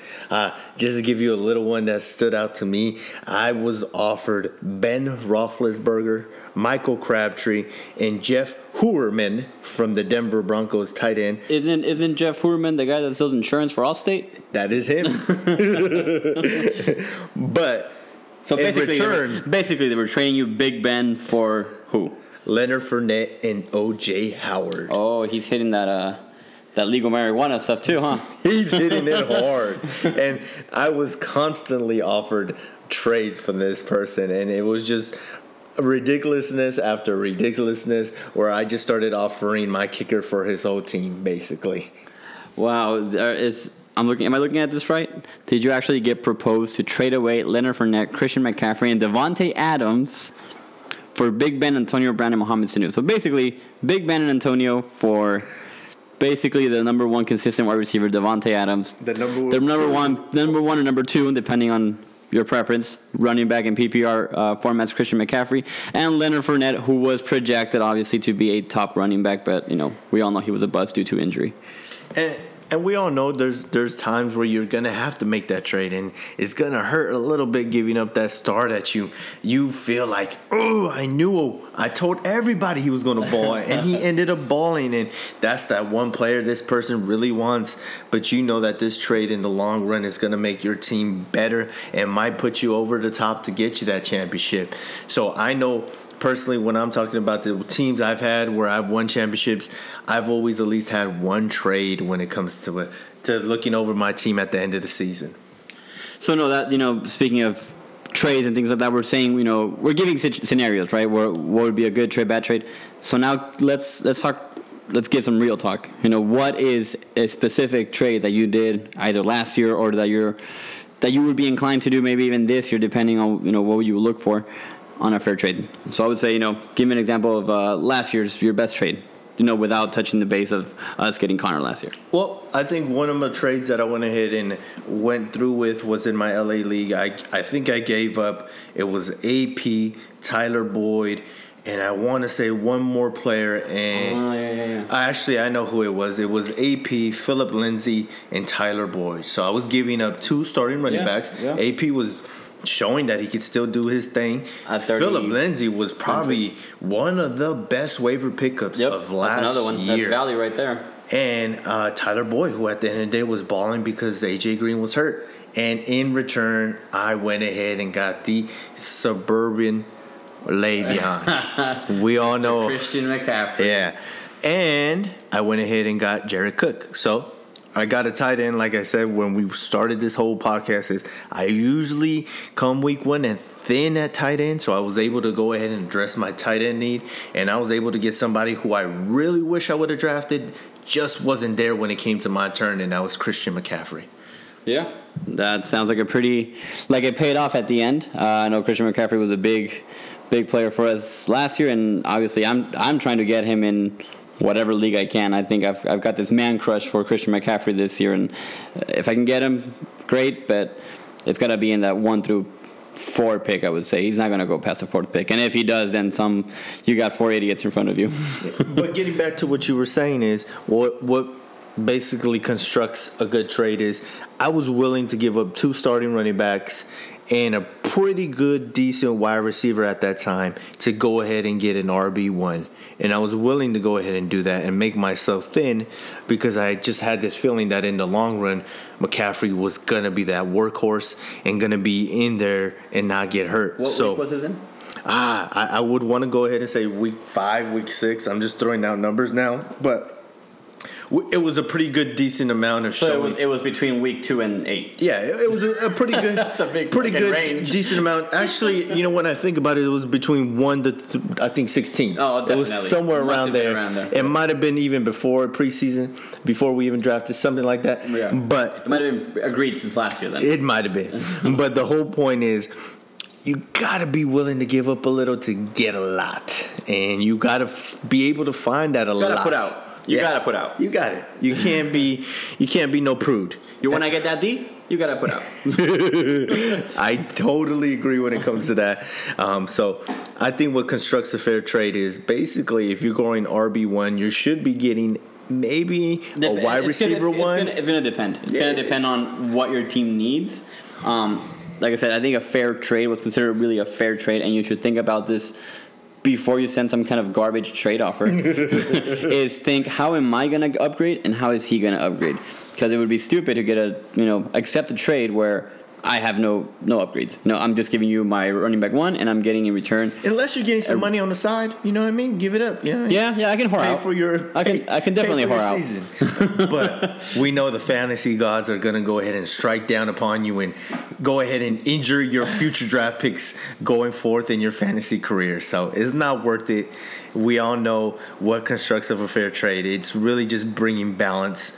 Just to give you a little one that stood out to me, I was offered Ben Roethlisberger, Michael Crabtree, and Jeff Hoerman from the Denver Broncos, tight end. Isn't Jeff Hoerman the guy that sells insurance for Allstate? That is him. But so basically, in return, they were trading you Big Ben for who? Leonard Fournette and O.J. Howard. Oh, he's hitting that legal marijuana stuff too, huh? He's hitting it hard. And I was constantly offered trades from this person, and it was just ridiculousness after ridiculousness where I just started offering my kicker for his whole team, basically. Wow. Am I looking at this right? Did you actually get proposed to trade away Leonard Fournette, Christian McCaffrey, and Devontae Adams for Big Ben, Antonio Brown, and Mohamed Sanu? So basically, Big Ben and Antonio for basically the number one consistent wide receiver, Devontae Adams. The number one and number two, depending on your preference. Running back in PPR formats, Christian McCaffrey. And Leonard Fournette, who was projected, obviously, to be a top running back. But, you know, we all know he was a bust due to injury. And we all know there's times where you're going to have to make that trade, and it's going to hurt a little bit giving up that star that you feel like, oh, I knew, I told everybody he was going to ball, and he ended up balling, and that's that one player this person really wants. But you know that this trade in the long run is going to make your team better and might put you over the top to get you that championship. So I know personally, when I'm talking about the teams I've had where I've won championships, I've always at least had one trade when it comes to looking over my team at the end of the season. So, no, that, you know, speaking of trades and things like that, we're saying, you know, we're giving scenarios, right? What would be a good trade, bad trade? So now let's talk. Let's give some real talk. You know, what is a specific trade that you did either last year or that you would be inclined to do maybe even this year, depending on, you know, what you look for on a fair trade? So I would say, you know, give me an example of last year's, your best trade, you know, without touching the base of us getting Conner last year. Well, I think one of my trades that I went ahead and went through with was in my LA League. I think I gave up, it was AP, Tyler Boyd, and I want to say one more player, and I know who it was. It was AP, Phillip Lindsay, and Tyler Boyd. So I was giving up two starting running backs. Yeah. AP was showing that he could still do his thing. Phillip Lindsay was probably one of the best waiver pickups of last year. That's another one. Year. That's value right there. And Tyler Boyd, who at the end of the day was balling because A.J. Green was hurt. And in return, I went ahead and got the suburban Le'Veon. We all know Christian McCaffrey. Yeah. And I went ahead and got Jared Cook. So I got a tight end, like I said, when we started this whole podcast, is I usually come week one and thin at tight end. So I was able to go ahead and address my tight end need. And I was able to get somebody who I really wish I would have drafted, just wasn't there when it came to my turn, and that was Christian McCaffrey. Yeah, that sounds like a pretty, like it paid off at the end. I know Christian McCaffrey was a big player for us last year, and obviously I'm trying to get him in whatever league I can. I think I've got this man crush for Christian McCaffrey this year, and if I can get him, great, but it's got to be in that 1 through 4 pick, I would say. He's not going to go past the 4th pick, and if he does, then you got 4 idiots in front of you. But getting back to what you were saying is, what basically constructs a good trade is, I was willing to give up 2 starting running backs and a pretty good, decent wide receiver at that time to go ahead and get an RB1. And I was willing to go ahead and do that and make myself thin because I just had this feeling that in the long run, McCaffrey was going to be that workhorse and going to be in there and not get hurt. What week was his in? I would want to go ahead and say week 5, week 6. I'm just throwing out numbers now, but it was a pretty good, decent amount of showing. So it was between week 2 and 8. Yeah, it was a pretty good, that's a big, pretty good range. Decent amount. Actually, you know, when I think about it, it was between 1 to, I think, 16. Oh, definitely. It was somewhere around there. It might have been even before preseason, before we even drafted, something like that. Yeah. But it might have been agreed since last year, then. It might have been. But the whole point is, you got to be willing to give up a little to get a lot. And you got to be able to find that a lot. Got to put out. You gotta put out. You got it. You can't be no prude. You wanna get that D? You gotta put out. I totally agree when it comes to that. So I think what constructs a fair trade is basically if you're going RB1, you should be getting maybe a wide receiver one. It's gonna depend. It's gonna depend on what your team needs. Like I said, I think a fair trade was considered really a fair trade, and you should think about this before you send some kind of garbage trade offer, is think, how am I going to upgrade and how is he going to upgrade? Because it would be stupid to get accept a trade where I have no upgrades. No, I'm just giving you my running back one and I'm getting in return. Unless you're getting some money on the side, you know what I mean? Give it up. Yeah, I can whore out. I can definitely whore out. But we know the fantasy gods are going to go ahead and strike down upon you and go ahead and injure your future draft picks going forth in your fantasy career. So it's not worth it. We all know what constructs of a fair trade. It's really just bringing balance.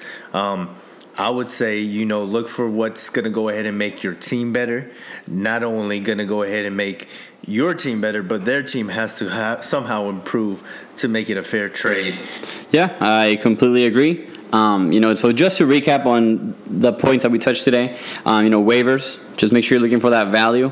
I would say, you know, look for what's going to go ahead and make your team better. Not only going to go ahead and make your team better, but their team has to somehow improve to make it a fair trade. Yeah, I completely agree. So just to recap on the points that we touched today, waivers, just make sure you're looking for that value.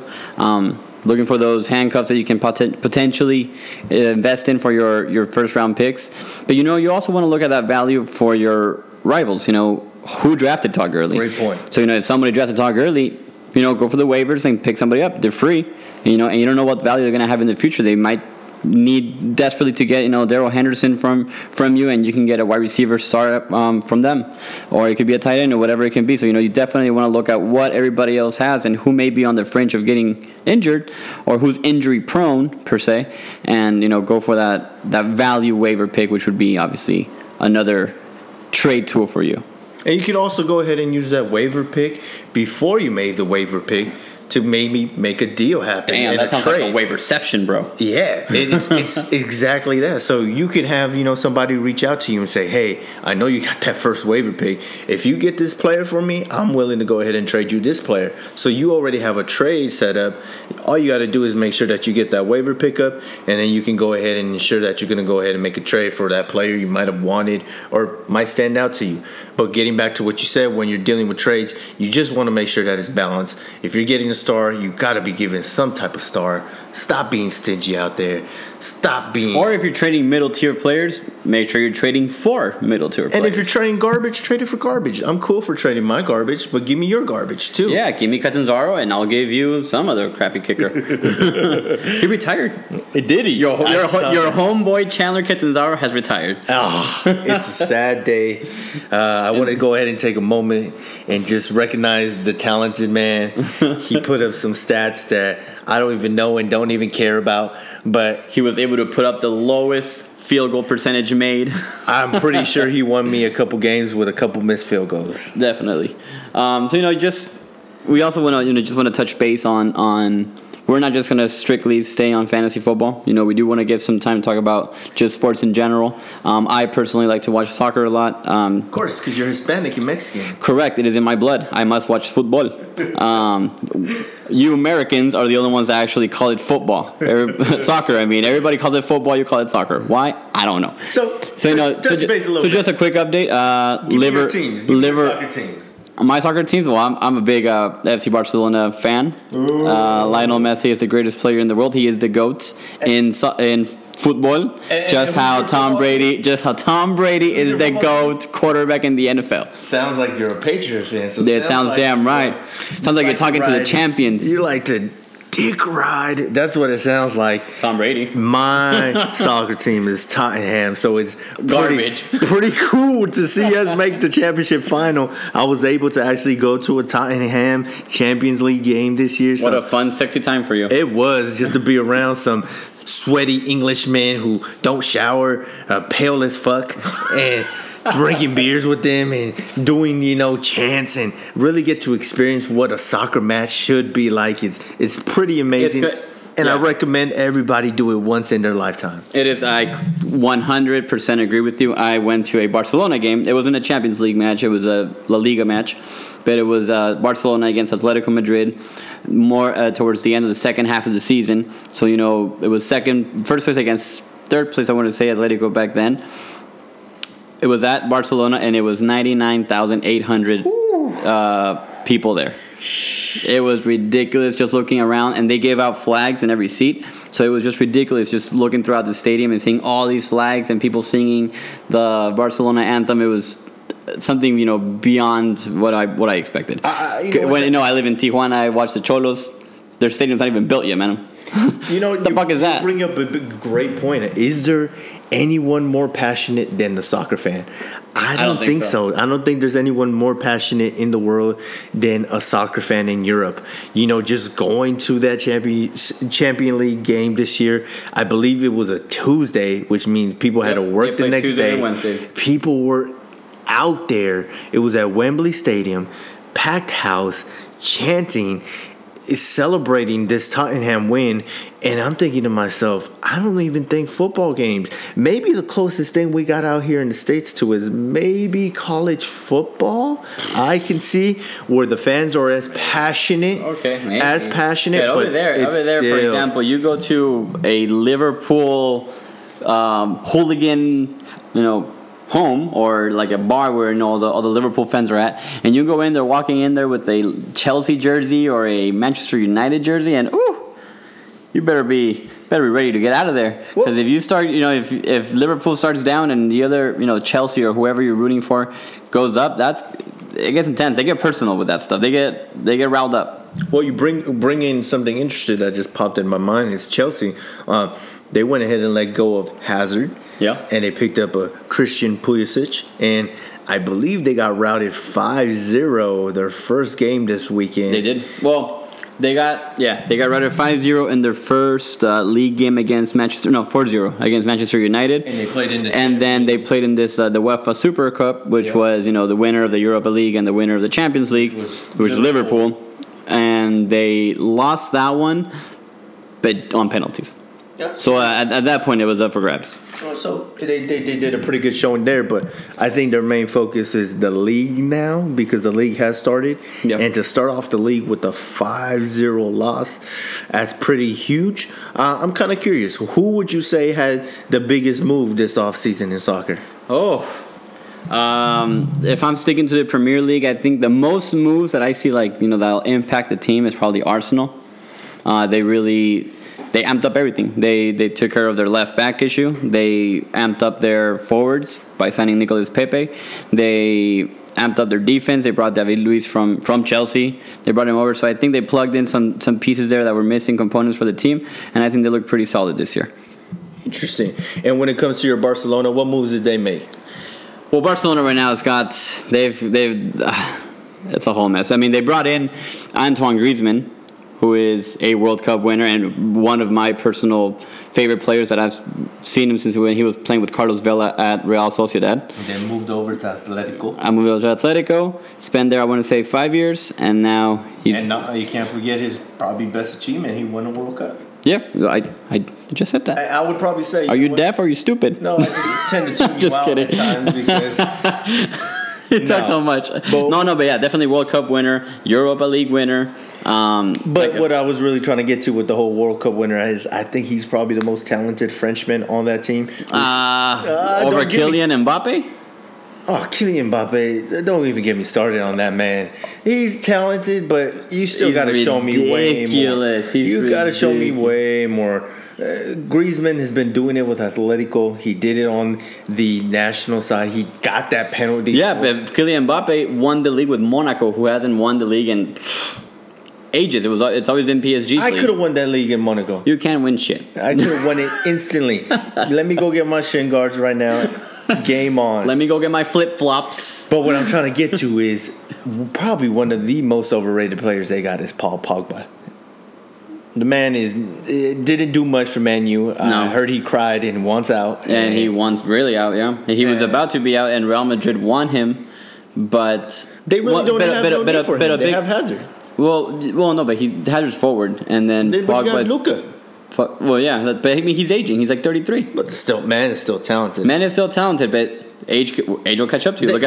Looking for those handcuffs that you can potentially invest in for your first round picks. But, you know, you also want to look at that value for your rivals, you know. Who drafted Todd Gurley? Great point. So, if somebody drafted Todd Gurley, go for the waivers and pick somebody up. They're free. And you don't know what value they're going to have in the future. They might need desperately to get, you know, Darrell Henderson from you, and you can get a wide receiver startup from them, or it could be a tight end or whatever it can be. So, you know, you definitely want to look at what everybody else has and who may be on the fringe of getting injured or who's injury prone per se, and, you know, go for that value waiver pick, which would be obviously another trade tool for you. And you could also go ahead and use that waiver pick before you made the waiver pick to maybe make a deal happen. Damn, that sounds like a waiverception, bro. Yeah, it's exactly that. So you could have, you know, somebody reach out to you and say, hey, I know you got that first waiver pick. If you get this player for me, I'm willing to go ahead and trade you this player. So you already have a trade set up. All you got to do is make sure that you get that waiver pickup, and then you can go ahead and ensure that you're going to go ahead and make a trade for that player you might have wanted or might stand out to you. But getting back to what you said, when you're dealing with trades, you just want to make sure that it's balanced. If you're getting a star, you gotta be given some type of star. Stop being stingy out there. Stop being. Or if you're trading middle tier players, make sure you're trading for middle tier players. And if you're trading garbage, trade it for garbage. I'm cool for trading my garbage, but give me your garbage too. Yeah, give me Catanzaro, and I'll give you some other crappy kicker. He retired. It did he? Your homeboy Chandler Catanzaro has retired. Oh, it's a sad day. I want to go ahead and take a moment and just recognize the talented man. He put up some stats that I don't even know and don't even care about, but he was able to put up the lowest field goal percentage made. I'm pretty sure he won me a couple games with a couple missed field goals. Definitely. So, you know, just we also want to, you know, just want to touch base on we're not just going to strictly stay on fantasy football. You know, we do want to give some time to talk about just sports in general. I personally like to watch soccer a lot. Of course, because you're Hispanic and Mexican. Correct. It is in my blood. I must watch football. You Americans are the only ones that actually call it football. Soccer, I mean. Everybody calls it football. You call it soccer. Why? I don't know. So you know, just a quick update. Give me your soccer teams. My soccer teams, well, I'm a big FC Barcelona fan. Lionel Messi is the greatest player in the world. He is the GOAT in football. Just how Tom Brady is the GOAT quarterback in the NFL. Sounds like you're a Patriots fan. So it sounds like, damn right. Sounds like you're talking to the champions. You like to dick ride. That's what it sounds like. Tom Brady. My soccer team is Tottenham, so it's garbage. Pretty cool to see us make the championship final. I was able to actually go to a Tottenham Champions League game this year. What a fun, sexy time for you. It was, just to be around some sweaty Englishmen who don't shower, pale as fuck, and drinking beers with them and doing, you know, chants, and really get to experience what a soccer match should be like. It's pretty amazing. It's good. And yeah. I recommend everybody do it once in their lifetime. It is. I 100% agree with you. I went to a Barcelona game. It wasn't a Champions League match. It was a La Liga match. But it was Barcelona against Atletico Madrid, more towards the end of the second half of the season. So, you know, it was first place against third place, I want to say, Atletico back then. It was at Barcelona, and it was 99,800 people there. It was ridiculous just looking around, and they gave out flags in every seat. So it was just ridiculous just looking throughout the stadium and seeing all these flags and people singing the Barcelona anthem. It was something, you know, beyond what I expected. I live in Tijuana. I watch the Cholos. Their stadium's not even built yet, man. You know, the fuck is that? You bring up a great point. Is there anyone more passionate than the soccer fan? I don't think so. I don't think there's anyone more passionate in the world than a soccer fan in Europe. You know, just going to that Champions League game this year, I believe it was a Tuesday, which means people had to work the next day. People were out there. It was at Wembley Stadium, packed house, chanting, is celebrating this Tottenham win, and I'm thinking to myself, I don't even think football games. Maybe the closest thing we got out here in the States to is maybe college football. I can see where the fans are as passionate. Okay, as passionate. But over there, for example, you go to a Liverpool hooligan, you know, home, or like a bar where, you know, all the Liverpool fans are at, and you go in there, walking in there with a Chelsea jersey or a Manchester United jersey, and ooh, you better be ready to get out of there, because if you start, you know, if Liverpool starts down and the other, you know, Chelsea or whoever you're rooting for goes up, it gets intense. They get personal with that stuff. They get riled up. Well, you bring in something interesting that just popped in my mind. It's Chelsea. They went ahead and let go of Hazard. Yeah. And they picked up a Christian Pulisic. And I believe they got routed 5-0 their first game this weekend. They did. Well, they got routed 5-0 in their first league game against Manchester. No, 4-0 against Manchester United. And they played in the and then they played in this the UEFA Super Cup, which was, you know, the winner of the Europa League and the winner of the Champions League, which was Liverpool. And they lost that one, but on penalties. Yep. So at that point, it was up for grabs. So they did a pretty good showing there, but I think their main focus is the league now because the league has started. Yep. And to start off the league with a 5-0 loss, that's pretty huge. I'm kind of curious. Who would you say had the biggest move this offseason in soccer? If I'm sticking to the Premier League, I think the most moves that I see, like, you know, that'll impact the team is probably Arsenal. They amped up everything. They took care of their left back issue. They amped up their forwards by signing Nicolas Pepe. They amped up their defense. They brought David Luiz from Chelsea. They brought him over. So I think they plugged in some pieces there that were missing components for the team, and I think they look pretty solid this year. Interesting. And when it comes to your Barcelona, what moves did they make? Well, Barcelona right now has got it's a whole mess. I mean, they brought in Antoine Griezmann, who is a World Cup winner and one of my personal favorite players that I've seen him since when he was playing with Carlos Vela at Real Sociedad. And then moved over to Atletico. I moved over to Atletico, spent there, I want to say, 5 years, and now he's... And now, you can't forget his probably best achievement. He won a World Cup. Yeah, I just said that. I would probably say... Are you deaf or are you stupid? No, I just tend to tune you out at times because... It talks so much. But yeah, definitely World Cup winner, Europa League winner. But what I was really trying to get to with the whole World Cup winner is I think he's probably the most talented Frenchman on that team. Over Kylian Mbappe? Oh, Kylian Mbappe, don't even get me started on that man. He's talented, but you still got to show me way more. You got to show me way more. Griezmann has been doing it with Atletico. He did it on the national side. He got that penalty. Yeah, but Kylian Mbappe won the league with Monaco, who hasn't won the league in ages. It's always been PSG's league. I could have won that league in Monaco. You can't win shit. I could have won it instantly. Let me go get my shin guards right now. Game on. Let me go get my flip-flops. But what I'm trying to get to is probably one of the most overrated players they got is Paul Pogba. The man didn't do much for Man U. No. I heard he cried and wants out. And he wants really out, yeah. He was about to be out, and Real Madrid won him, but... They really don't have no need for him. They have Hazard. Well, no, but Hazard's forward, and then Pogba's... Luka. Well, yeah, but I mean, he's aging. He's like 33. But still, man is still talented. Man is still talented, but age will catch up to you. Look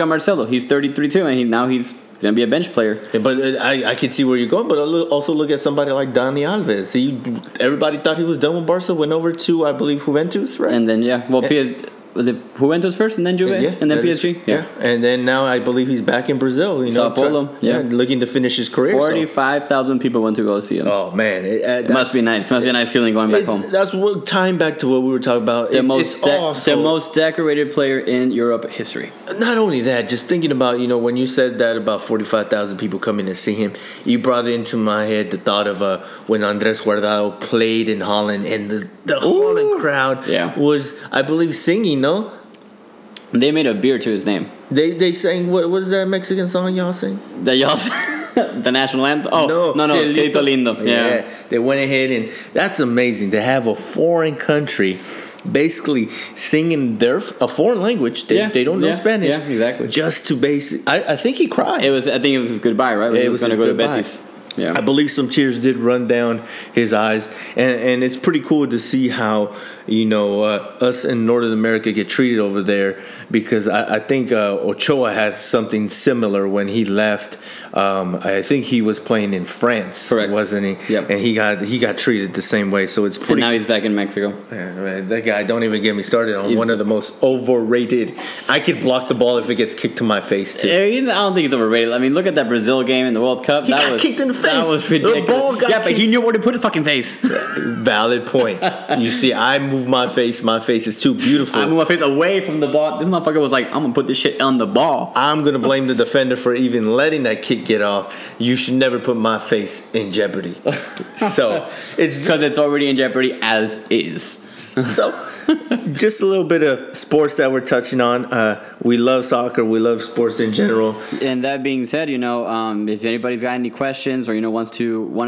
at Marcelo. He's 33 too, and now he's going to be a bench player. Yeah, but I can see where you're going. But also look at somebody like Dani Alves. Everybody thought he was done with Barca. Went over to, I believe, Juventus, right? And then was it Juventus first and then Juve and then PSG? And then now I believe he's back in Brazil. You know, Sao Paulo. Looking to finish his career. 45,000 people went to go see him. Oh, man. It must be nice. It must be a nice feeling going back home. That's tying back to what we were talking about. The most decorated player in Europe history. Not only that, just thinking about, you know, when you said that about 45,000 people coming to see him, you brought into my head the thought of when Andres Guardado played in Holland and the Holland crowd was, I believe, singing. No? They made a beer to his name. They sang, what was that Mexican song y'all sing? That y'all sang? The national anthem? Oh, no, Cielito Lindo. Yeah. They went ahead and that's amazing to have a foreign country basically singing a foreign language. They don't know Spanish. Yeah, exactly. Just to I think he cried. I think it was his goodbye, right? When he was going to go to Betis. Yeah. I believe some tears did run down his eyes, and it's pretty cool to see how, you know, us in Northern America get treated over there, because I think Ochoa has something similar when he left. I think he was playing in France, correct, wasn't he? Yep. And he got treated the same way, so it's pretty. And now he's back in Mexico. Yeah, that guy, don't even get me started on one of the most overrated. I could block the ball if it gets kicked to my face too. I don't think he's overrated. I mean, look at that Brazil game in the World Cup. He got kicked in the face. That was ridiculous. The ball got kicked. But he knew where to put his fucking face. Valid point. You see, I moved move my face. My face is too beautiful. I move my face away from the ball. This motherfucker was like, I'm going to put this shit on the ball. I'm going to blame the defender for even letting that kick get off. You should never put my face in jeopardy. So it's because it's already in jeopardy as is. So just a little bit of sports that we're touching on. We love soccer. We love sports in general. And that being said, you know, if anybody's got any questions or, you know, wants us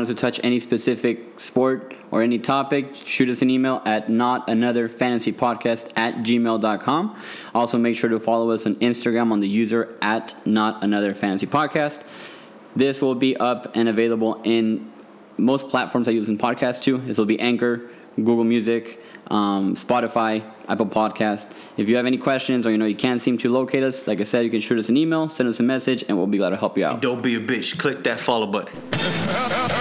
to touch any specific sport or any topic, shoot us an email at notanotherfantasypodcast@gmail.com. Also, make sure to follow us on Instagram on the user at notanotherfantasypodcast. This will be up and available in most platforms that you listen to podcasts to. This will be Anchor, Google Music, Spotify, Apple Podcast. If you have any questions or, you know, you can't seem to locate us, like I said, you can shoot us an email, send us a message, and we'll be glad to help you out. Don't be a bitch. Click that follow button.